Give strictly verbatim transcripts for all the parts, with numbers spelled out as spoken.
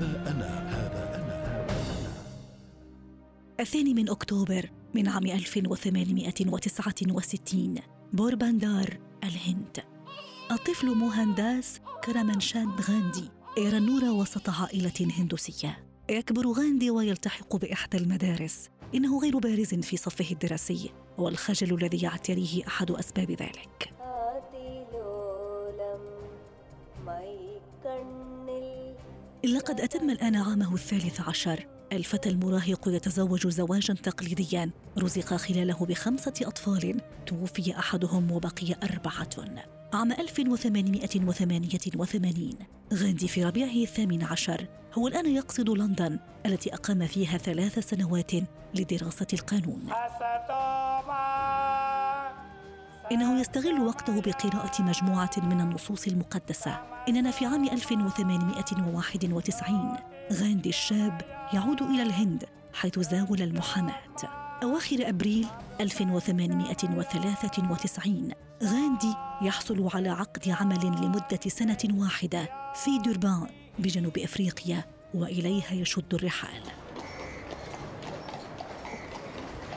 هذا أنا هذا أنا الثاني من أكتوبر من عام ألف وثمانمائة وتسعة وستين، بورباندار الهند. الطفل موهانداس كرامانشاند غاندي يرى النور وسط عائلة هندوسية. يكبر غاندي ويلتحق بإحدى المدارس. إنه غير بارز في صفه الدراسي، والخجل الذي يعتريه أحد أسباب ذلك. لقد أتم الآن عامه الثالث عشر. الفتى المراهق يتزوج زواجاً تقليدياً رزق خلاله بخمسة أطفال، توفي أحدهم وبقي أربعة. عام ألف وثمانمائة وثمانية وثمانين غاندي في ربيعه الثامن عشر. هو الآن يقصد لندن التي أقام فيها ثلاث سنوات لدراسة القانون. إنه يستغل وقته بقراءة مجموعة من النصوص المقدسة. إننا في عام ألف وثمانمائة وواحد وتسعين غاندي الشاب يعود إلى الهند حيث زاول المحاماة. أواخر أبريل ألف وثمانمائة وثلاثة وتسعين غاندي يحصل على عقد عمل لمدة سنة واحدة في دوربان بجنوب أفريقيا، وإليها يشد الرحال.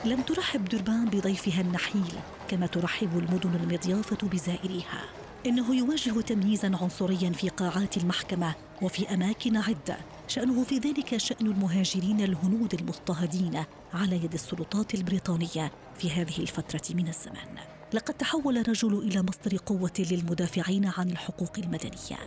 لم ترحب دوربان بضيفها النحيل كما ترحب المدن المضيافة بزائريها. إنه يواجه تمييزاً عنصرياً في قاعات المحكمة وفي أماكن عدة. شأنه في ذلك شأن المهاجرين الهنود المضطهدين على يد السلطات البريطانية في هذه الفترة من الزمن. لقد تحول الرجل إلى مصدر قوة للمدافعين عن الحقوق المدنية.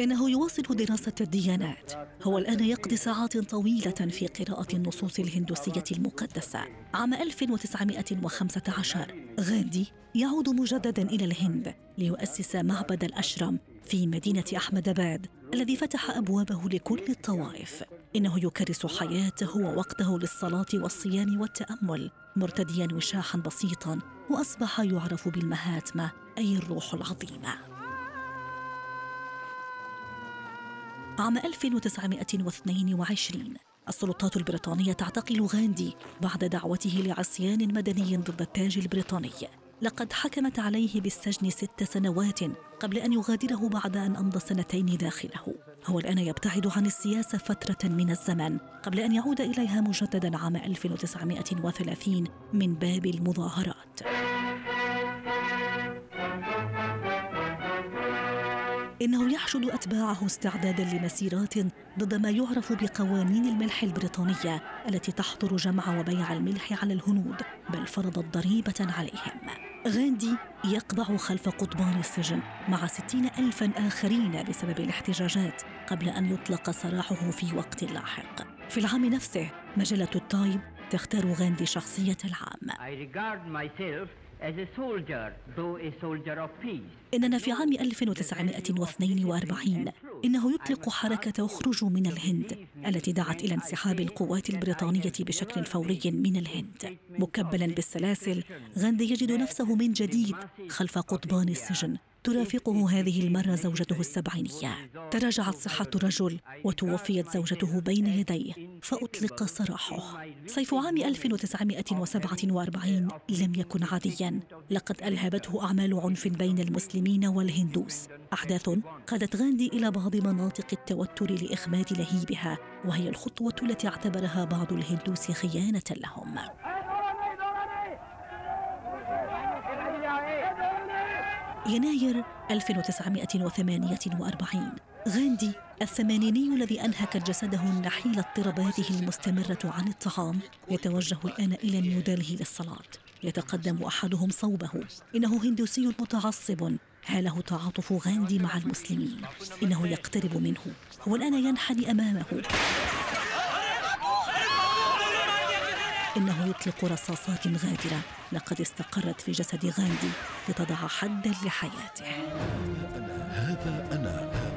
إنه يواصل دراسة الديانات. هو الآن يقضي ساعات طويلة في قراءة النصوص الهندوسية المقدسة. عام ألف وتسعمائة وخمسة عشر غاندي يعود مجدداً إلى الهند ليؤسس معبد الأشرم في مدينة أحمداباد الذي فتح أبوابه لكل الطوائف. إنه يكرس حياته ووقته للصلاة والصيام والتأمل، مرتدياً وشاحاً بسيطاً، وأصبح يعرف بالمهاتما أي الروح العظيمة. عام ألف وتسعمائة واثنين وعشرين السلطات البريطانية تعتقل غاندي بعد دعوته لعصيان مدني ضد التاج البريطاني. لقد حكمت عليه بالسجن ست سنوات قبل أن يغادره بعد أن أمضى سنتين داخله. هو الآن يبتعد عن السياسة فترة من الزمن قبل أن يعود إليها مجدداً عام ألف وتسعمائة وثلاثين من باب المظاهرات. إنه يحشد أتباعه استعداداً لمسيرات ضد ما يعرف بقوانين الملح البريطانية التي تحظر جمع وبيع الملح على الهنود، بل فرضت ضريبة عليهم. غاندي يقبع خلف قضبان السجن مع ستين ألفاً آخرين بسبب الاحتجاجات قبل أن يطلق سراحه في وقت لاحق. في العام نفسه مجلة التايم تختار غاندي شخصية العام. As a soldier, though a soldier of peace. إننا في عام ألف وتسعمائة واثنين وأربعين إنه يطلق حركة اخرجوا من الهند التي دعت إلى انسحاب القوات البريطانية بشكل فوري من الهند. مكبلا بالسلاسل غاندي يجد نفسه من جديد خلف قضبان السجن ترافقه هذه المرة زوجته السبعينية. تراجعت صحة الرجل وتوفيت زوجته بين يديه فأطلق سراحه. صيف عام ألف وتسعمائة وسبعة وأربعين لم يكن عادياً. لقد ألهبته أعمال عنف بين المسلمين والهندوس. أحداث قادت غاندي إلى بعض مناطق التوتر لإخماد لهيبها، وهي الخطوة التي اعتبرها بعض الهندوس خيانة لهم. يناير ألف وتسعمائة وثمانية وأربعين غاندي الثمانيني الذي أنهكت جسده النحيل اضطراباته المستمرة عن الطعام يتوجه الآن إلى ميوداله للصلاة. يتقدم أحدهم صوبه. إنه هندوسي متعصب. هاله تعاطف غاندي مع المسلمين. إنه يقترب منه. هو الآن ينحني أمامه. إنه يطلق رصاصات غادرة. لقد استقرت في جسد غاندي لتضع حداً لحياته. هذا أنا هذا أنا